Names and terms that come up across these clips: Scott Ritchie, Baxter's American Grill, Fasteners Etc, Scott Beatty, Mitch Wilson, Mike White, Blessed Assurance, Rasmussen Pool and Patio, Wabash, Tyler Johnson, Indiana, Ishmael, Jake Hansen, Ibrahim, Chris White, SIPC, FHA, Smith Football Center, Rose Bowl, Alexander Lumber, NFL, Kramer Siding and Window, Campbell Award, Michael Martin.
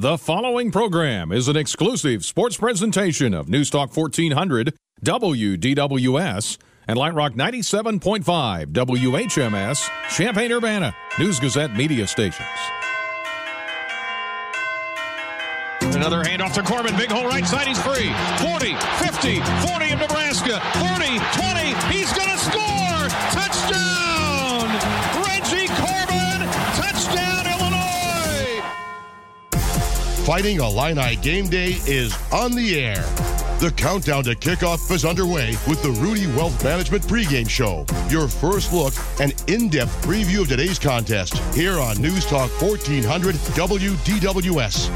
The following program is an exclusive sports presentation of Newstalk 1400, WDWS, and Light Rock 97.5, WHMS, Champaign-Urbana, News Gazette Media Stations. Another handoff to Corbin, big hole right side, he's free. 40, 50, 40 of Nebraska, 40, 20, he's going to score! Touchdown! Reggie Corbin, touchdown Illinois! Fighting Illini game day is on the air. The countdown to kickoff is underway with the Rudy Wealth Management pregame show. Your first look and in-depth preview of today's contest here on News Talk 1400 WDWS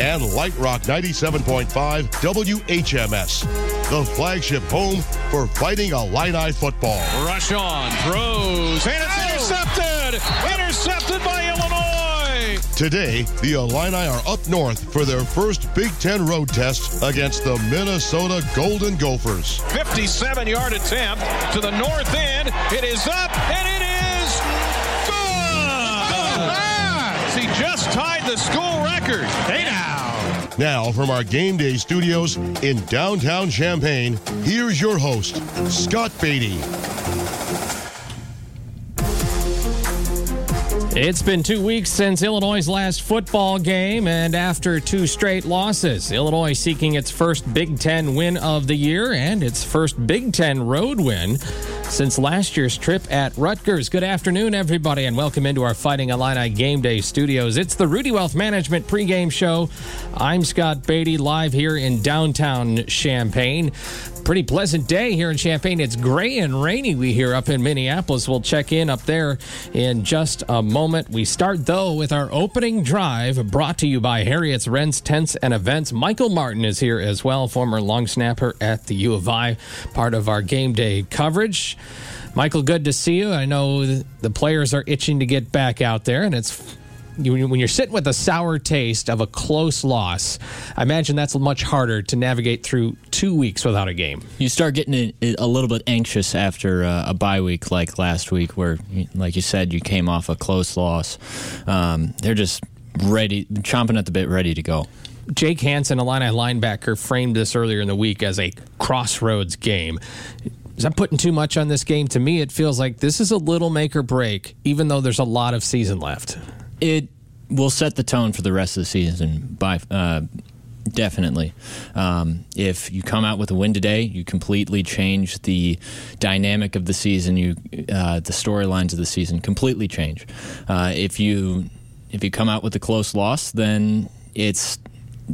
and Light Rock 97.5 WHMS, the flagship home for Fighting Illini football. Rush on, throws, and it's intercepted! Intercepted by Illinois! Today, the Illini are up north for their first Big Ten road test against the Minnesota Golden Gophers. 57-yard attempt to the north end. It is up, and it is good! He just tied the school record. Hey now! Now, from our Game Day studios in downtown Champaign, here's your host, Scott Beatty. It's been 2 weeks since Illinois' last football game, and after two straight losses, Illinois seeking its first Big Ten win of the year and its first Big Ten road win since last year's trip at Rutgers. Good afternoon, everybody, and welcome into our Fighting Illini Game Day studios. It's the Rudy Wealth Management pregame show. I'm Scott Beatty, live here in downtown Champaign. Pretty pleasant day here in Champaign. It's gray and rainy, we hear, up in Minneapolis. We'll check in up there in just a moment. We start, though, with our opening drive brought to you by Harriet's Rents Tents and Events. Michael Martin is here as well, former long snapper at the U of I, part of our game day coverage. Michael, good to see you. I know the players are itching to get back out there, and it's when you're sitting with a sour taste of a close loss, I imagine that's much harder to navigate through 2 weeks without a game. You start getting a little bit anxious after a bye week like last week where, like you said, you came off a close loss. They're just ready, chomping at the bit, ready to go. Jake Hansen, Illini linebacker, framed this earlier in the week as a crossroads game. I'm putting too much on this game. To me, it feels like this is a little make or break, even though there's a lot of season left. It will set the tone for the rest of the season, definitely. If you come out with a win today, you completely change the dynamic of the season. The storylines of the season completely change. If you come out with a close loss, then it's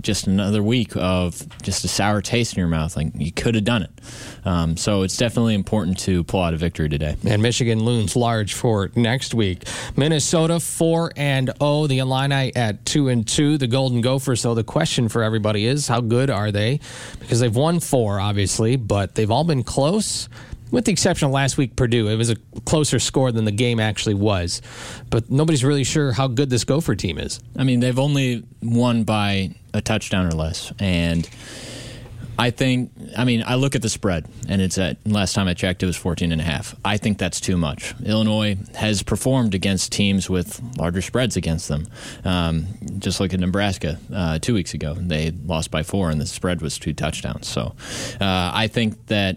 just another week of just a sour taste in your mouth. Like, you could have done it. So it's definitely important to pull out a victory today. And Michigan looms large for next week. Minnesota 4-0, the Illini at 2-2, the Golden Gophers. So the question for everybody is, how good are they? Because they've won four, obviously, but they've all been close. With the exception of last week, Purdue. It was a closer score than the game actually was. But nobody's really sure how good this Gopher team is. I mean, they've only won by a touchdown or less. And I look at the spread, and it's at, last time I checked, it was 14.5. I think that's too much. Illinois has performed against teams with larger spreads against them. Just look at Nebraska 2 weeks ago. They lost by 4, and the spread was 2 touchdowns. So I think that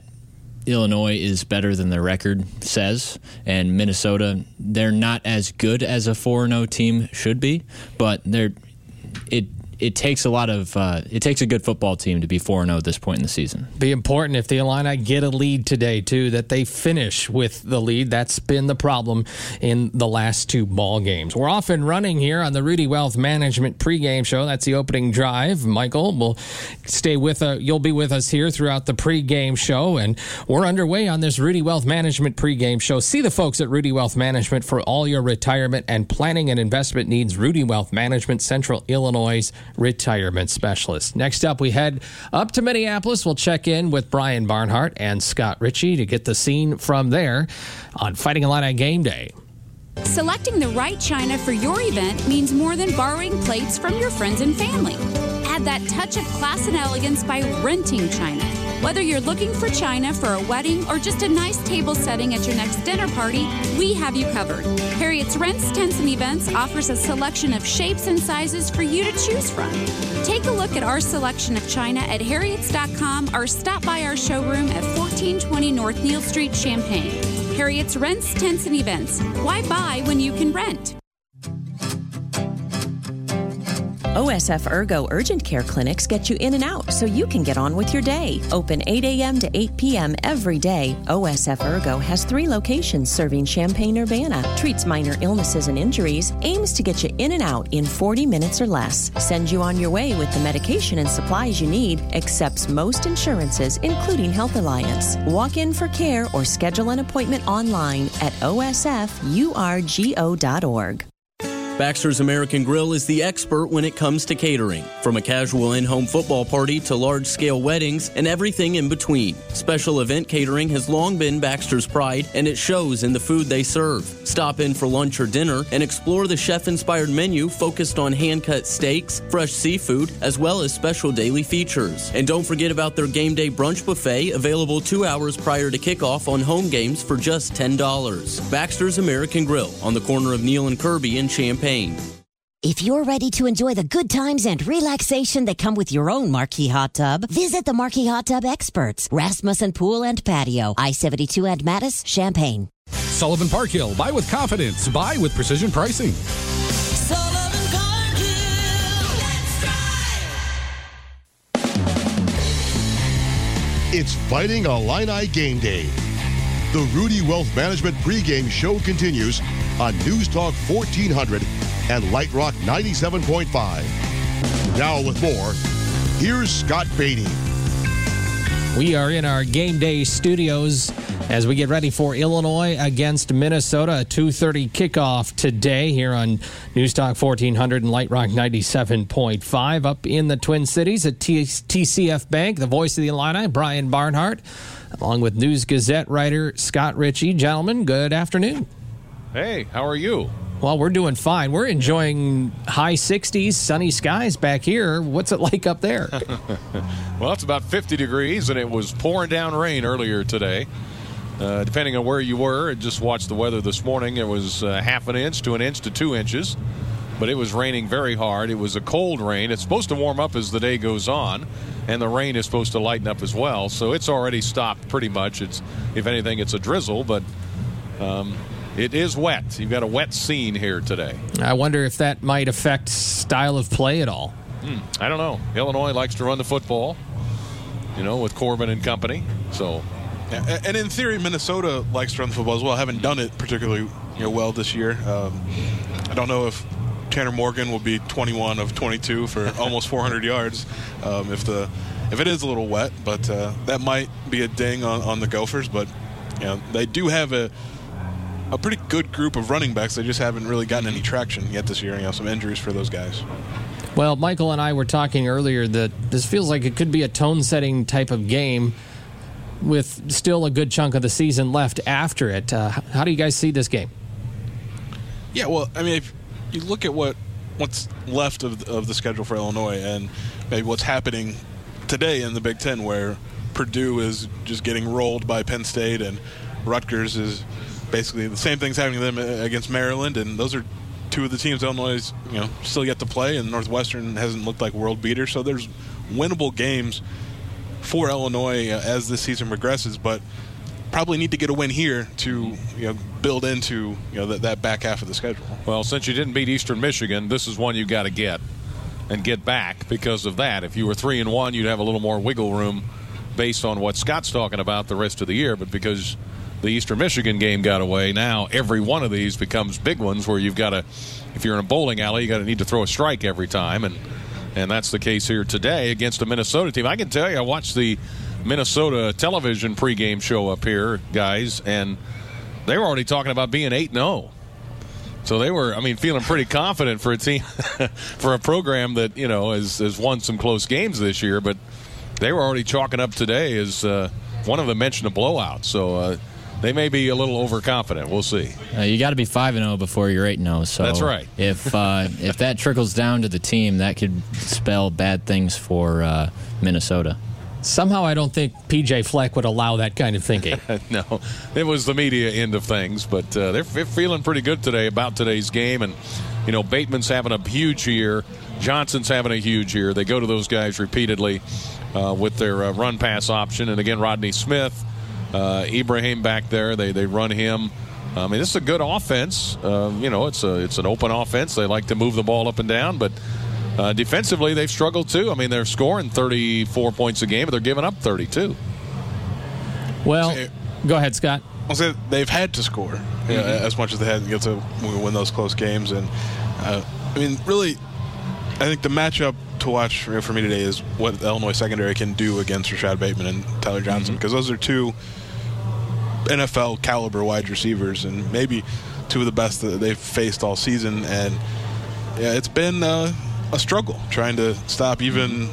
Illinois is better than the record says, and Minnesota, they're not as good as a 4-0 team should be, but it takes a good football team to be 4-0 at this point in the season. Be important if the Illini get a lead today, too, that they finish with the lead. That's been the problem in the last two ball games. We're off and running here on the Rudy Wealth Management pregame show. That's the opening drive. Michael, you'll be with us here throughout the pregame show, and we're underway on this Rudy Wealth Management pregame show. See the folks at Rudy Wealth Management for all your retirement and planning and investment needs. Rudy Wealth Management, Central Illinois' retirement specialist. Next up, we head up to Minneapolis. We'll check in with Brian Barnhart and Scott Ritchie to get the scene from there on Fighting Illini Game Day. Selecting the right china for your event means more than borrowing plates from your friends and family. Add that touch of class and elegance by renting china. Whether you're looking for china for a wedding or just a nice table setting at your next dinner party, we have you covered. Harriet's Rents, Tents, and Events offers a selection of shapes and sizes for you to choose from. Take a look at our selection of china at harriets.com or stop by our showroom at 1420 North Neal Street, Champaign. Harriet's Rents, Tents, and Events. Why buy when you can rent? OSF Ergo Urgent Care Clinics get you in and out so you can get on with your day. Open 8 a.m. to 8 p.m. every day, OSF Ergo has 3 locations serving Champaign-Urbana, treats minor illnesses and injuries, aims to get you in and out in 40 minutes or less, sends you on your way with the medication and supplies you need, accepts most insurances, including Health Alliance. Walk in for care or schedule an appointment online at osfurgo.org. Baxter's American Grill is the expert when it comes to catering. From a casual in-home football party to large-scale weddings and everything in between, special event catering has long been Baxter's pride, and it shows in the food they serve. Stop in for lunch or dinner and explore the chef-inspired menu focused on hand-cut steaks, fresh seafood, as well as special daily features. And don't forget about their game day brunch buffet, available 2 hours prior to kickoff on home games for just $10. Baxter's American Grill on the corner of Neal and Kirby in Champaign. If you're ready to enjoy the good times and relaxation that come with your own Marquis hot tub, visit the Marquis hot tub experts, Rasmussen Pool and Patio, I-72 and Mattis, Champaign. Sullivan Park Hill, buy with confidence, buy with precision pricing. Sullivan Park Hill, let's drive. It's Fighting Illini Game Day. The Rudy Wealth Management pregame show continues on Newstalk 1400 and Light Rock 97.5. Now with more, here's Scott Beatty. We are in our game day studios as we get ready for Illinois against Minnesota. A 2:30 kickoff today here on Newstalk 1400 and Light Rock 97.5. Up in the Twin Cities at TCF Bank, the voice of the Illini, Brian Barnhart, along with News Gazette writer Scott Ritchie. Gentlemen, good afternoon. Hey, how are you? Well, we're doing fine. We're enjoying high 60s, sunny skies back here. What's it like up there? Well, it's about 50 degrees, and it was pouring down rain earlier today. Depending on where you were, I just watched the weather this morning. It was half an inch to an inch to 2 inches, but it was raining very hard. It was a cold rain. It's supposed to warm up as the day goes on, and the rain is supposed to lighten up as well. So it's already stopped pretty much. It's, if anything, it's a drizzle, but it is wet. You've got a wet scene here today. I wonder if that might affect style of play at all. I don't know. Illinois likes to run the football, you know, with Corbin and company. So, and in theory, Minnesota likes to run the football as well. I haven't done it particularly well this year. I don't know if Tanner Morgan will be 21 of 22 for almost 400 yards if it is a little wet, but that might be a ding on the Gophers. But they do have a pretty good group of running backs. They just haven't really gotten any traction yet this year. Some injuries for those guys. Well, Michael and I were talking earlier that this feels like it could be a tone-setting type of game with still a good chunk of the season left after it. How do you guys see this game? Yeah, well, if you look at what's left of the schedule for Illinois and maybe what's happening today in the Big Ten, where Purdue is just getting rolled by Penn State and Rutgers is basically the same things happening to them against Maryland, and those are two of the teams Illinois still yet to play, and Northwestern hasn't looked like world beaters. So there's winnable games for Illinois as this season progresses, but probably need to get a win here to build into that back half of the schedule. Well, since you didn't beat Eastern Michigan, this is one you got to get and get back because of that. If you were 3-1, you'd have a little more wiggle room based on what Scott's talking about the rest of the year, but because the Eastern Michigan game got away, now every one of these becomes big ones where you've got to, if you're in a bowling alley, you got to need to throw a strike every time, and that's the case here today against a Minnesota team. I can tell you, I watched the Minnesota television pregame show up here, guys, and they were already talking about being 8-0. So they were, feeling pretty confident for a team, for a program that, has won some close games this year, but they were already chalking up today as one of them mentioned a blowout. So, they may be a little overconfident. We'll see. You got to be 5-0 before you're 8-0. So that's right. If that trickles down to the team, that could spell bad things for Minnesota. Somehow I don't think P.J. Fleck would allow that kind of thinking. No, it was the media end of things, but they're feeling pretty good today about today's game. And, you know, Bateman's having a huge year. Johnson's having a huge year. They go to those guys repeatedly with their run-pass option. And, again, Rodney Smith, Ibrahim back there, they run him. I mean, this is a good offense. You know, it's an open offense. They like to move the ball up and down, but defensively they've struggled too. I mean, they're scoring 34 points a game, but they're giving up 32. Well, go ahead, Scott. I'll say they've had to score as much as they had to get to win those close games. And, I mean, really, I think the matchup to watch for me today is what the Illinois secondary can do against Rashad Bateman and Tyler Johnson, because those are two NFL caliber wide receivers and maybe two of the best that they've faced all season. And yeah, it's been a struggle trying to stop even,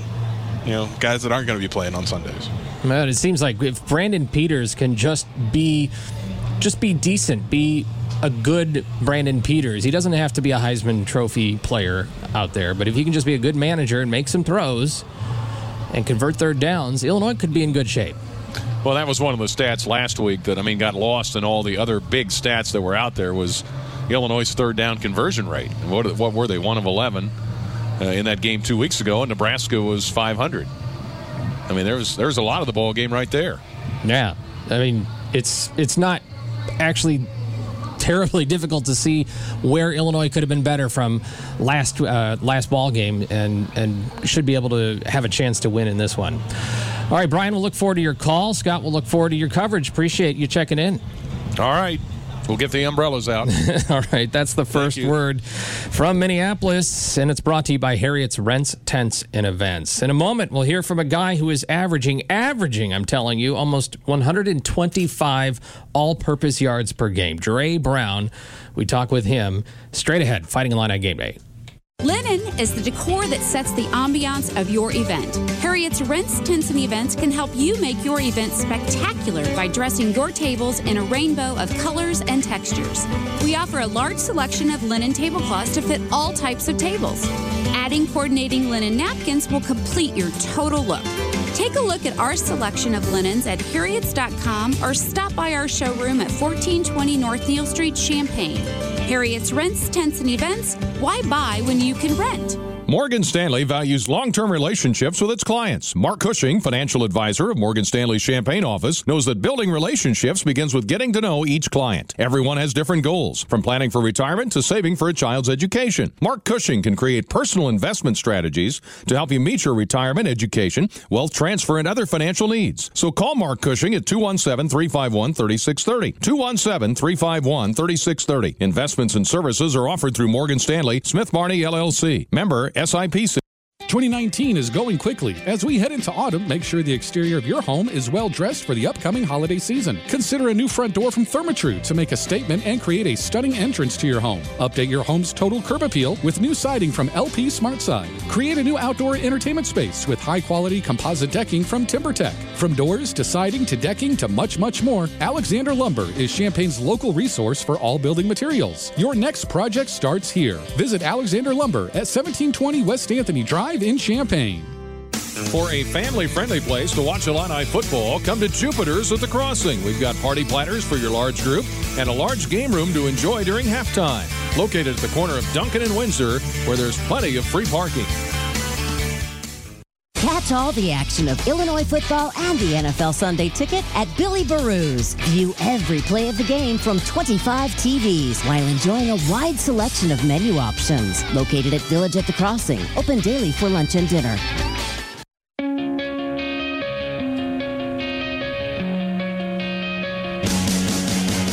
you know, guys that aren't going to be playing on Sundays. Man, it seems like if Brandon Peters can just be decent, be a good Brandon Peters, he doesn't have to be a Heisman Trophy player out there, but if he can just be a good manager and make some throws and convert third downs, Illinois could be in good shape. Well, that was one of the stats last week that, I mean, got lost in all the other big stats that were out there, was Illinois' third down conversion rate. What were they, 1 of 11 in that game 2 weeks ago, and Nebraska was 500. I mean, there's a lot of the ball game right there. Yeah. I mean, it's not actually terribly difficult to see where Illinois could have been better from last ball game and should be able to have a chance to win in this one. All right, Brian, we'll look forward to your call. Scott, we'll look forward to your coverage. Appreciate you checking in. All right. We'll get the umbrellas out. All right. That's the first word from Minneapolis, and it's brought to you by Harriet's Rents, Tents, and Events. In a moment, we'll hear from a guy who is averaging, I'm telling you, almost 125 all-purpose yards per game. Dre Brown. We talk with him straight ahead. Fighting Illini Game Day. Linen is the decor that sets the ambiance of your event. Harriet's Rents, Tents, and Events can help you make your event spectacular by dressing your tables in a rainbow of colors and textures. We offer a large selection of linen tablecloths to fit all types of tables. Adding coordinating linen napkins will complete your total look. Take a look at our selection of linens at Harriet's.com or stop by our showroom at 1420 North Neal Street, Champaign. Harriet's Rents, Tents, and Events. Why buy when you can rent? Morgan Stanley values long-term relationships with its clients. Mark Cushing, financial advisor of Morgan Stanley's Champaign office, knows that building relationships begins with getting to know each client. Everyone has different goals, from planning for retirement to saving for a child's education. Mark Cushing can create personal investment strategies to help you meet your retirement, education, wealth transfer, and other financial needs. So call Mark Cushing at 217-351-3630. 217-351-3630. Investments and services are offered through Morgan Stanley, Smith Barney, LLC. Member SIPC. 2019 is going quickly. As we head into autumn, make sure the exterior of your home is well dressed for the upcoming holiday season. Consider a new front door from Therma-Tru to make a statement and create a stunning entrance to your home. Update your home's total curb appeal with new siding from LP SmartSide. Create a new outdoor entertainment space with high-quality composite decking from TimberTech. From doors to siding to decking to much, much more, Alexander Lumber is Champaign's local resource for all building materials. Your next project starts here. Visit Alexander Lumber at 1720 West Anthony Drive in Champaign. For a family-friendly place to watch Illini football, come to Jupiter's at the Crossing. We've got party platters for your large group and a large game room to enjoy during halftime. Located at the corner of Duncan and Windsor, where there's plenty of free parking. Catch all the action of Illinois football and the NFL Sunday Ticket at Billy Baroo's. View every play of the game from 25 TVs while enjoying a wide selection of menu options. Located at Village at the Crossing. Open daily for lunch and dinner.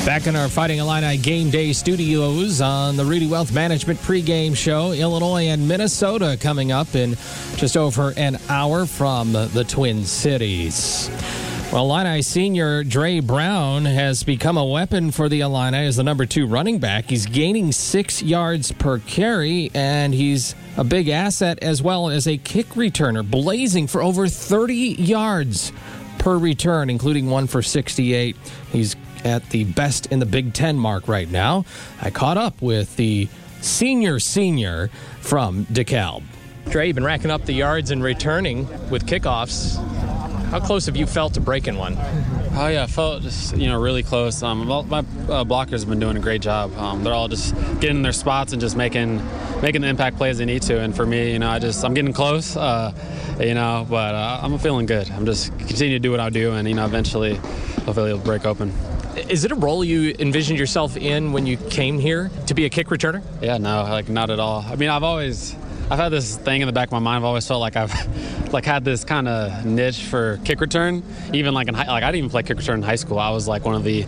Back in our Fighting Illini Game Day studios on the Rudy Wealth Management pregame show, Illinois and Minnesota coming up in just over an hour from the Twin Cities. Well, Illini senior Dre Brown has become a weapon for the Illini as the number 2 running back. He's gaining 6 yards per carry, and he's a big asset as well as a kick returner, blazing for over 30 yards per return, including one for 68. He's at the best in the Big Ten mark right now. I caught up with the senior from DeKalb. Dre, you've been racking up the yards and returning with kickoffs. How close have you felt to breaking one? Oh yeah, I felt just, really close. My blockers have been doing a great job. They're all just getting in their spots and just making the impact plays they need to. And for me, I'm getting close, but I'm feeling good. I'm just continuing to do what I do, and eventually, hopefully, it'll break open. Is it a role you envisioned yourself in when you came here, to be a kick returner? Yeah, no, not at all. I've had this thing in the back of my mind. I've always felt like I've had this kind of niche for kick return. Even I didn't even play kick return in high school. I was one of the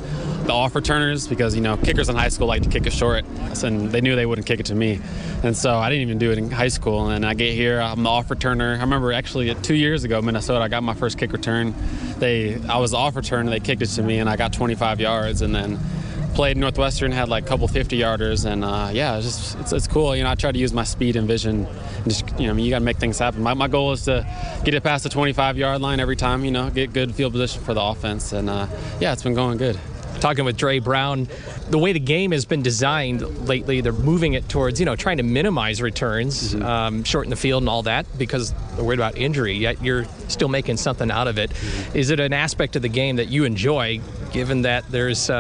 off returners because kickers in high school like to kick it short, and they knew they wouldn't kick it to me, and so I didn't even do it in high school. And I get here, I'm the off returner. I remember actually 2 years ago, Minnesota, I got my first kick return. I was the off returner. They kicked it to me, and I got 25 yards, and then played Northwestern, had a couple 50-yarders, and it's cool. I try to use my speed and vision. And you got to make things happen. My goal is to get it past the 25-yard line every time. Get good field position for the offense, and it's been going good. Talking with Dre Brown, the way the game has been designed lately, they're moving it towards, trying to minimize returns, mm-hmm. Shorten the field and all that because they're worried about injury, yet you're still making something out of it. Mm-hmm. Is it an aspect of the game that you enjoy, given that there's,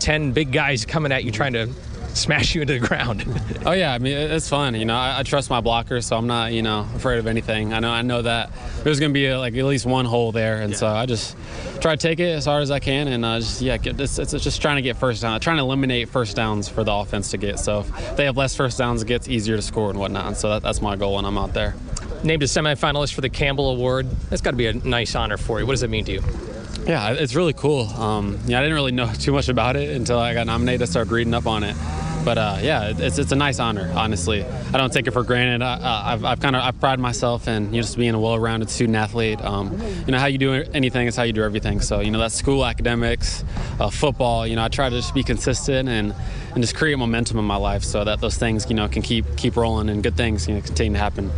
10 big guys coming at you trying to smash you into the ground? Oh, yeah. It's fun. I trust my blockers, so I'm not, afraid of anything. I know that there's going to be at least one hole there. And yeah. So I just try to take it as hard as I can. And it's just trying to get first down, trying to eliminate first downs for the offense to get. So if they have less first downs, it gets easier to score and whatnot. And so that's my goal when I'm out there. Named a semifinalist for the Campbell Award. That's got to be a nice honor for you. What does it mean to you? Yeah, it's really cool. I didn't really know too much about it until I got nominated. I started reading up on it. But it's a nice honor, honestly. I don't take it for granted. I pride myself in just being a well-rounded student athlete. How you do anything is how you do everything. So that's school, academics, football. I try to just be consistent and just create momentum in my life so that those things can keep rolling and good things continue to happen.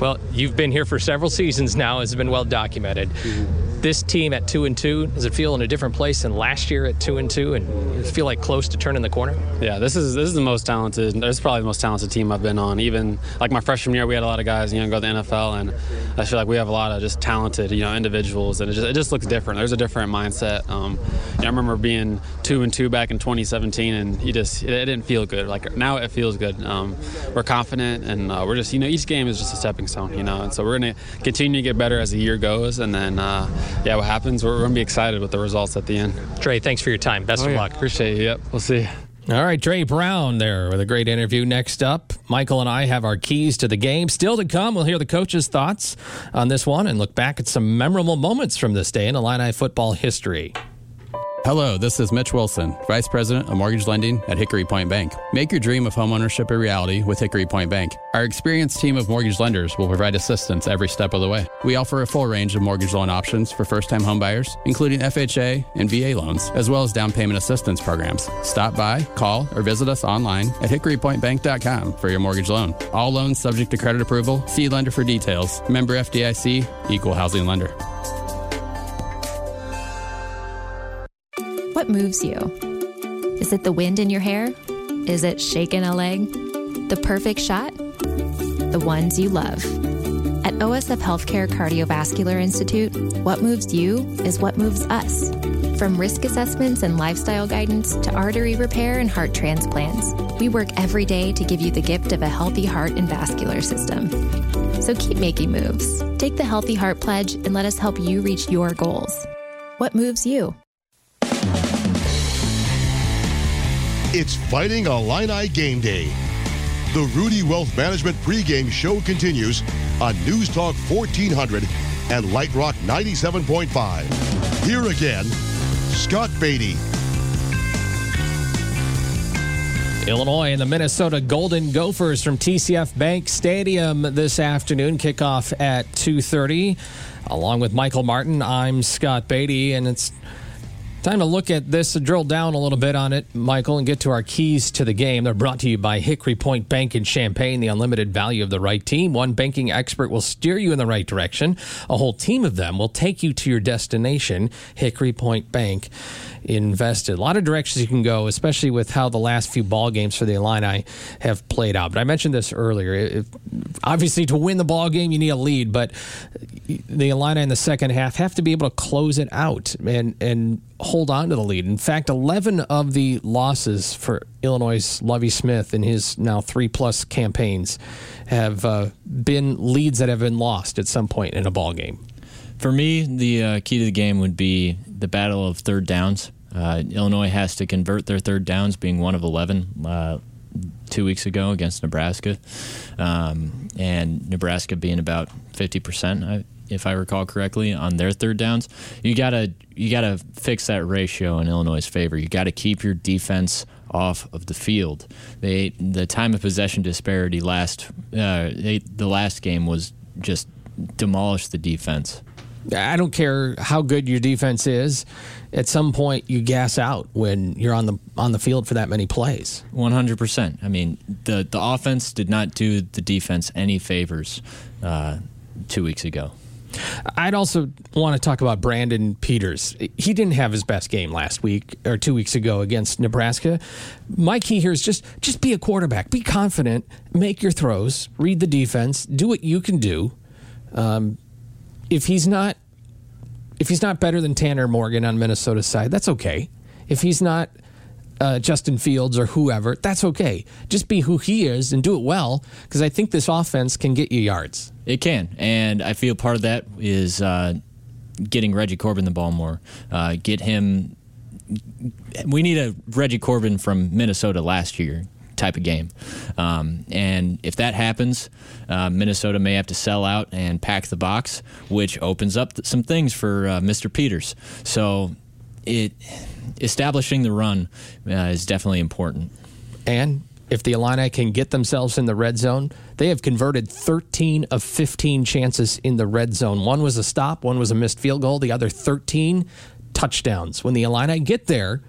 Well, you've been here for several seasons now. It's been well documented. Mm-hmm. This team at 2-2, does it feel in a different place than last year at 2-2, and does it feel close to turning the corner? Yeah, this is the most talented. This is probably the most talented team I've been on. Even my freshman year, we had a lot of guys go to the NFL, and I feel we have a lot of just talented individuals, and it just looks different. There's a different mindset. I remember being 2-2 back in 2017, and it didn't feel good. Now it feels good. We're confident, and we're just each game is just a stepping stone. And so we're gonna continue to get better as the year goes, and then. What happens? We're going to be excited with the results at the end. Dre, thanks for your time. Best of luck. Appreciate you. Yep, we'll see you. All right, Dre Brown there with a great interview. Next up, Michael and I have our keys to the game. Still to come, we'll hear the coach's thoughts on this one and look back at some memorable moments from this day in Illini football history. Hello, this is Mitch Wilson, Vice President of Mortgage Lending at Hickory Point Bank. Make your dream of homeownership a reality with Hickory Point Bank. Our experienced team of mortgage lenders will provide assistance every step of the way. We offer a full range of mortgage loan options for first-time homebuyers, including FHA and VA loans, as well as down payment assistance programs. Stop by, call, or visit us online at hickorypointbank.com for your mortgage loan. All loans subject to credit approval. See lender for details. Member FDIC, equal housing lender. What moves you? Is it the wind in your hair? Is it shaking a leg? The perfect shot? The ones you love. At OSF Healthcare Cardiovascular Institute, what moves you is what moves us. From risk assessments and lifestyle guidance to artery repair and heart transplants, we work every day to give you the gift of a healthy heart and vascular system. So keep making moves. Take the Healthy Heart Pledge and let us help you reach your goals. What moves you? It's Fighting Illini Game Day. The Rudy Wealth Management pregame show continues on Newstalk 1400 and Light Rock 97.5. Here again, Scott Beatty. Illinois and the Minnesota Golden Gophers from TCF Bank Stadium this afternoon. Kickoff at 2:30. Along with Michael Martin, I'm Scott Beatty, and it's time to look at this and drill down a little bit on it, Michael, and get to our keys to the game. They're brought to you by Hickory Point Bank in Champaign, the unlimited value of the right team. One banking expert will steer you in the right direction. A whole team of them will take you to your destination. Hickory Point Bank invested. A lot of directions you can go, especially with how the last few ball games for the Illini have played out. But I mentioned this earlier. Obviously, to win the ball game, you need a lead, but the Illini in the second half have to be able to close it out and hold on to the lead. In fact, 11 of the losses for Illinois' Lovie Smith in his now 3+ campaigns have been leads that have been lost at some point in a ball game. For me, the key to the game would be the battle of third downs. Illinois has to convert their third downs, being one of 11 2 weeks ago against Nebraska, and Nebraska being about 50%, if I recall correctly, on their third downs. You gotta fix that ratio in Illinois' favor. You gotta keep your defense off of the field. The time of possession disparity the last game was just demolish the defense. I don't care how good your defense is. At some point, you gas out when you're on the field for that many plays. 100%. I mean, the offense did not do the defense any favors 2 weeks ago. I'd also want to talk about Brandon Peters. He didn't have his best game last week or 2 weeks ago against Nebraska. My key here is just be a quarterback. Be confident. Make your throws. Read the defense. Do what you can do. If he's not better than Tanner Morgan on Minnesota's side, that's okay. If he's not Justin Fields or whoever, that's okay. Just be who he is and do it well, because I think this offense can get you yards. It can, and I feel part of that is getting Reggie Corbin the ball more. We need a Reggie Corbin from Minnesota last year type of game, and if that happens, Minnesota may have to sell out and pack the box, which opens up some things for Mr. Peters. So establishing the run is definitely important. And if the Illini can get themselves in the red zone, they have converted 13 of 15 chances in the red zone. One was a stop, one was a missed field goal, the other 13 touchdowns. When the Illini get there,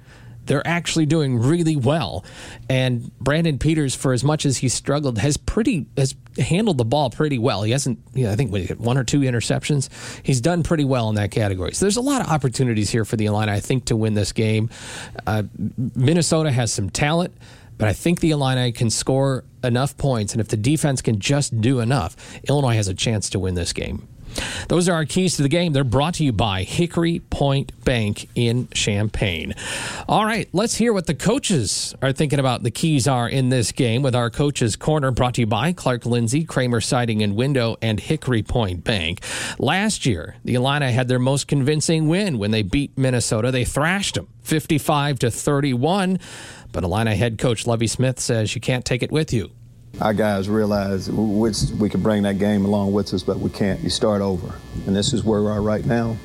they're actually doing really well. And Brandon Peters, for as much as he struggled, has handled the ball pretty well. He hasn't, I think, one or two interceptions. He's done pretty well in that category. So there's a lot of opportunities here for the Illini, I think, to win this game. Minnesota has some talent, but I think the Illini can score enough points. And if the defense can just do enough, Illinois has a chance to win this game. Those are our keys to the game. They're brought to you by Hickory Point Bank in Champaign. All right, let's hear what the coaches are thinking about the keys are in this game with our Coaches Corner, brought to you by Clark Lindsay, Kramer Siding and Window, and Hickory Point Bank. Last year, the Illini had their most convincing win when they beat Minnesota. They thrashed them 55-31, but Illini head coach Lovie Smith says you can't take it with you. Our guys realize we can bring that game along with us, but we can't. You start over. And this is where we are right now.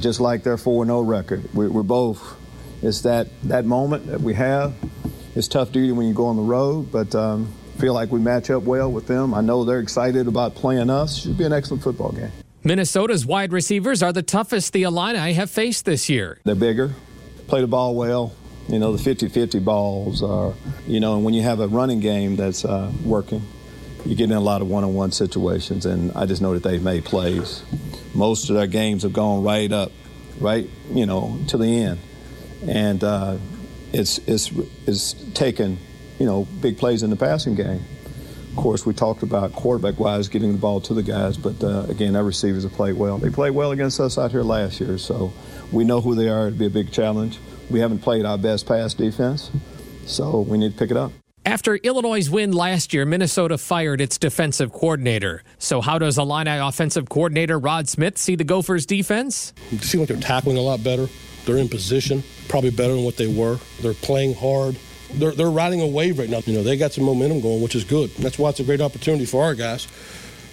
Just like their 4-0 record, we're both. It's that moment that we have. It's tough duty when you go on the road, but feel like we match up well with them. I know they're excited about playing us. Should be an excellent football game. Minnesota's wide receivers are the toughest the Illini have faced this year. They're bigger, play the ball well. You know, the 50-50 balls are, and when you have a running game that's working, you get in a lot of one-on-one situations, and I just know that they've made plays. Most of their games have gone right up, to the end. And it's taken, big plays in the passing game. Of course, we talked about quarterback-wise getting the ball to the guys, but, again, our receivers have played well. They played well against us out here last year, so we know who they are. It'll be a big challenge. We haven't played our best pass defense, so we need to pick it up. After Illinois' win last year, Minnesota fired its defensive coordinator. So how does Illini offensive coordinator Rod Smith see the Gophers' defense? It seems like they're tackling a lot better. They're in position, probably better than what they were. They're playing hard. They're riding a wave right now. They got some momentum going, which is good. That's why it's a great opportunity for our guys,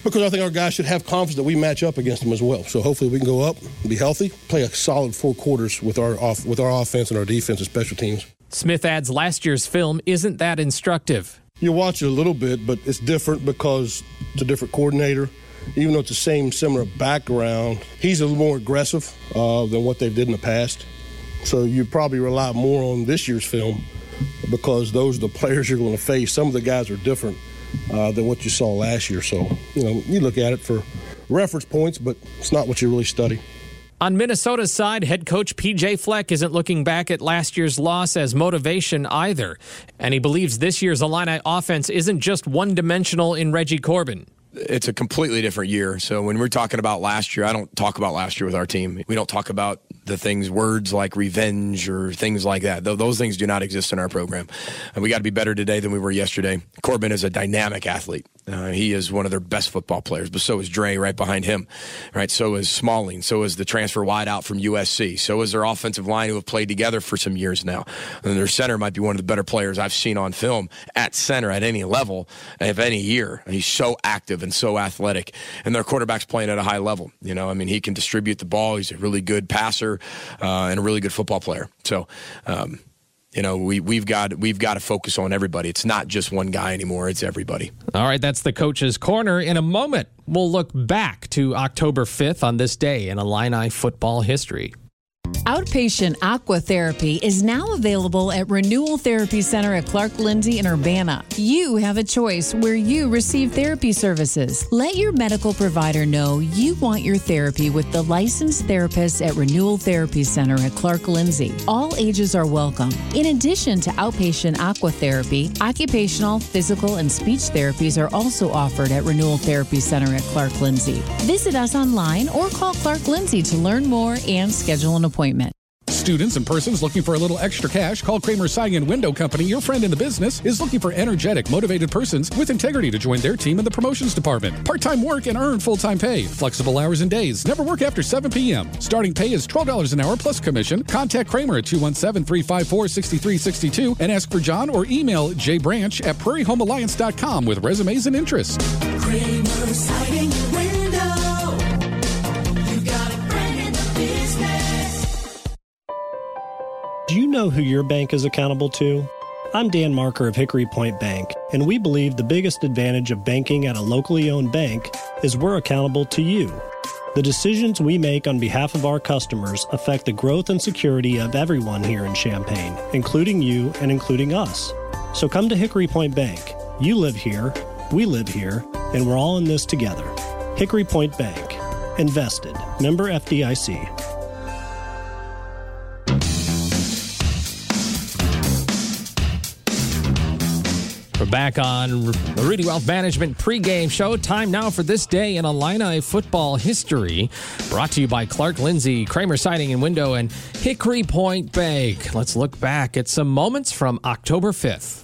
because I think our guys should have confidence that we match up against them as well. So hopefully we can go up, be healthy, play a solid 4 quarters with our offense and our defense and special teams. Smith adds last year's film isn't that instructive. You watch it a little bit, but it's different because it's a different coordinator. Even though it's the same similar background, he's a little more aggressive than what they did in the past. So you probably rely more on this year's film because those are the players you're going to face. Some of the guys are different than what you saw last year. So, you look at it for reference points, but it's not what you really study. On Minnesota's side, head coach P.J. Fleck isn't looking back at last year's loss as motivation either, and he believes this year's Illini offense isn't just one-dimensional in Reggie Corbin. It's a completely different year, so when we're talking about last year, I don't talk about last year with our team. We don't talk about the things, words like revenge or things like that. Those things do not exist in our program, and we got to be better today than we were yesterday. Corbin is a dynamic athlete. He is one of their best football players, but so is Dre right behind him, right? So is Smalling. So is the transfer wideout from USC. So is their offensive line, who have played together for some years now. And their center might be one of the better players I've seen on film at center at any level of any year. And he's so active and so athletic. And their quarterback's playing at a high level. You know, I mean, he can distribute the ball. He's a really good passer and a really good football player. So, you know, we've got to focus on everybody. It's not just one guy anymore. It's everybody. All right, that's the Coach's Corner. In a moment, we'll look back to October 5th on this day in Illini football history. Outpatient aqua therapy is now available at Renewal Therapy Center at Clark Lindsay in Urbana. You have a choice where you receive therapy services. Let your medical provider know you want your therapy with the licensed therapists at Renewal Therapy Center at Clark Lindsay. All ages are welcome. In addition to outpatient aqua therapy, occupational, physical, and speech therapies are also offered at Renewal Therapy Center at Clark Lindsay. Visit us online or call Clark Lindsay to learn more and schedule an appointment. Students and persons looking for a little extra cash, call Kramer Siding and Window Company. Your friend in the business is looking for energetic, motivated persons with integrity to join their team in the promotions department. Part-time work and earn full-time pay. Flexible hours and days. Never work after 7 p.m. Starting pay is $12 an hour plus commission. Contact Kramer at 217-354-6362 and ask for John, or email jbranch at prairiehomealliance.com with resumes and interest. Kramer Siding and Window. You got a friend in the business. Do you know who your bank is accountable to? I'm Dan Marker of Hickory Point Bank, and we believe the biggest advantage of banking at a locally owned bank is we're accountable to you. The decisions we make on behalf of our customers affect the growth and security of everyone here in Champaign, including you and including us. So come to Hickory Point Bank. You live here, we live here, and we're all in this together. Hickory Point Bank. Invested. Member FDIC. We're back on the Rudy Wealth Management pregame show. Time now for this day in Illini football history. Brought to you by Clark Lindsay, Kramer Siding and Window, and Hickory Point Bank. Let's look back at some moments from October 5th.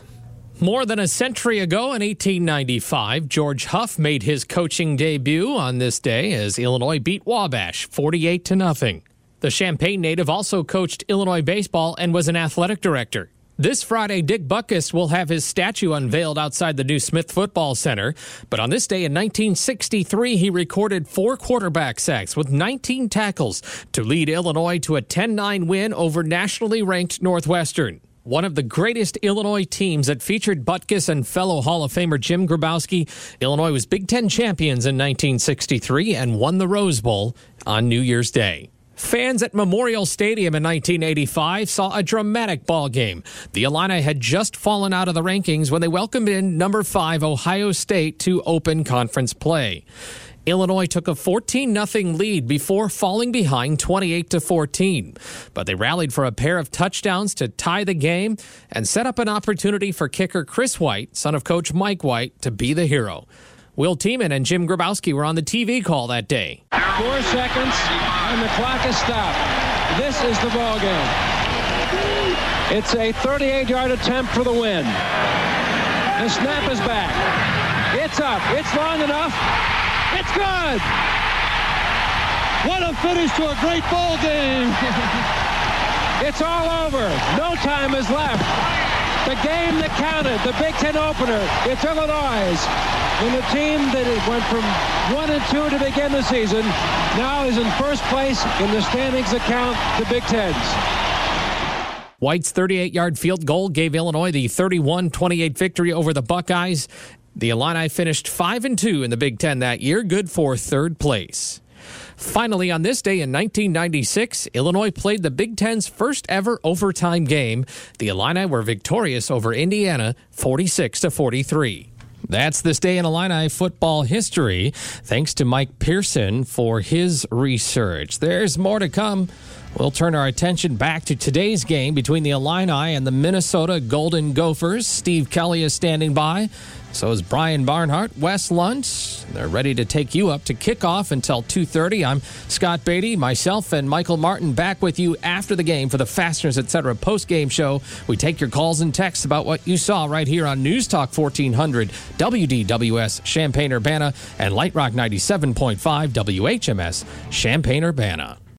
More than a century ago in 1895, George Huff made his coaching debut on this day as Illinois beat Wabash 48-0. The Champaign native also coached Illinois baseball and was an athletic director. This Friday, Dick Buckus will have his statue unveiled outside the new Smith Football Center. But on this day in 1963, he recorded 4 quarterback sacks with 19 tackles to lead Illinois to a 10-9 win over nationally ranked Northwestern. One of the greatest Illinois teams that featured Buckus and fellow Hall of Famer Jim Grabowski, Illinois was Big Ten champions in 1963 and won the Rose Bowl on New Year's Day. Fans at Memorial Stadium in 1985 saw a dramatic ball game. The Illini had just fallen out of the rankings when they welcomed in number 5 Ohio State to open conference play. Illinois took a 14-0 lead before falling behind 28-14, but they rallied for a pair of touchdowns to tie the game and set up an opportunity for kicker Chris White, son of coach Mike White, to be the hero. Will Tiemann and Jim Grabowski were on the TV call that day. 4 seconds, and the clock is stopped. This is the ball game. It's a 38-yard attempt for the win. The snap is back. It's up. It's long enough. It's good. What a finish to a great ball game. It's all over. No time is left. The game that counted, the Big Ten opener, it's Illinois. And the team that went from 1-2 to begin the season now is in first place in the standings account, the Big Tens. White's 38-yard field goal gave Illinois the 31-28 victory over the Buckeyes. The Illini finished 5-2 in the Big Ten that year, good for third place. Finally, on this day in 1996, Illinois played the Big Ten's first ever overtime game. The Illini were victorious over Indiana, 46-43. That's this day in Illini football history. Thanks to Mike Pearson for his research. There's more to come. We'll turn our attention back to today's game between the Illini and the Minnesota Golden Gophers. Steve Kelly is standing by. So is Brian Barnhart, Wes Luntz. They're ready to take you up to kickoff until 2:30. I'm Scott Beatty, myself, and Michael Martin back with you after the game for the Fasteners Etc. post-game show. We take your calls and texts about what you saw right here on News Talk 1400, WDWS Champaign-Urbana, and Light Rock 97.5 WHMS Champaign-Urbana.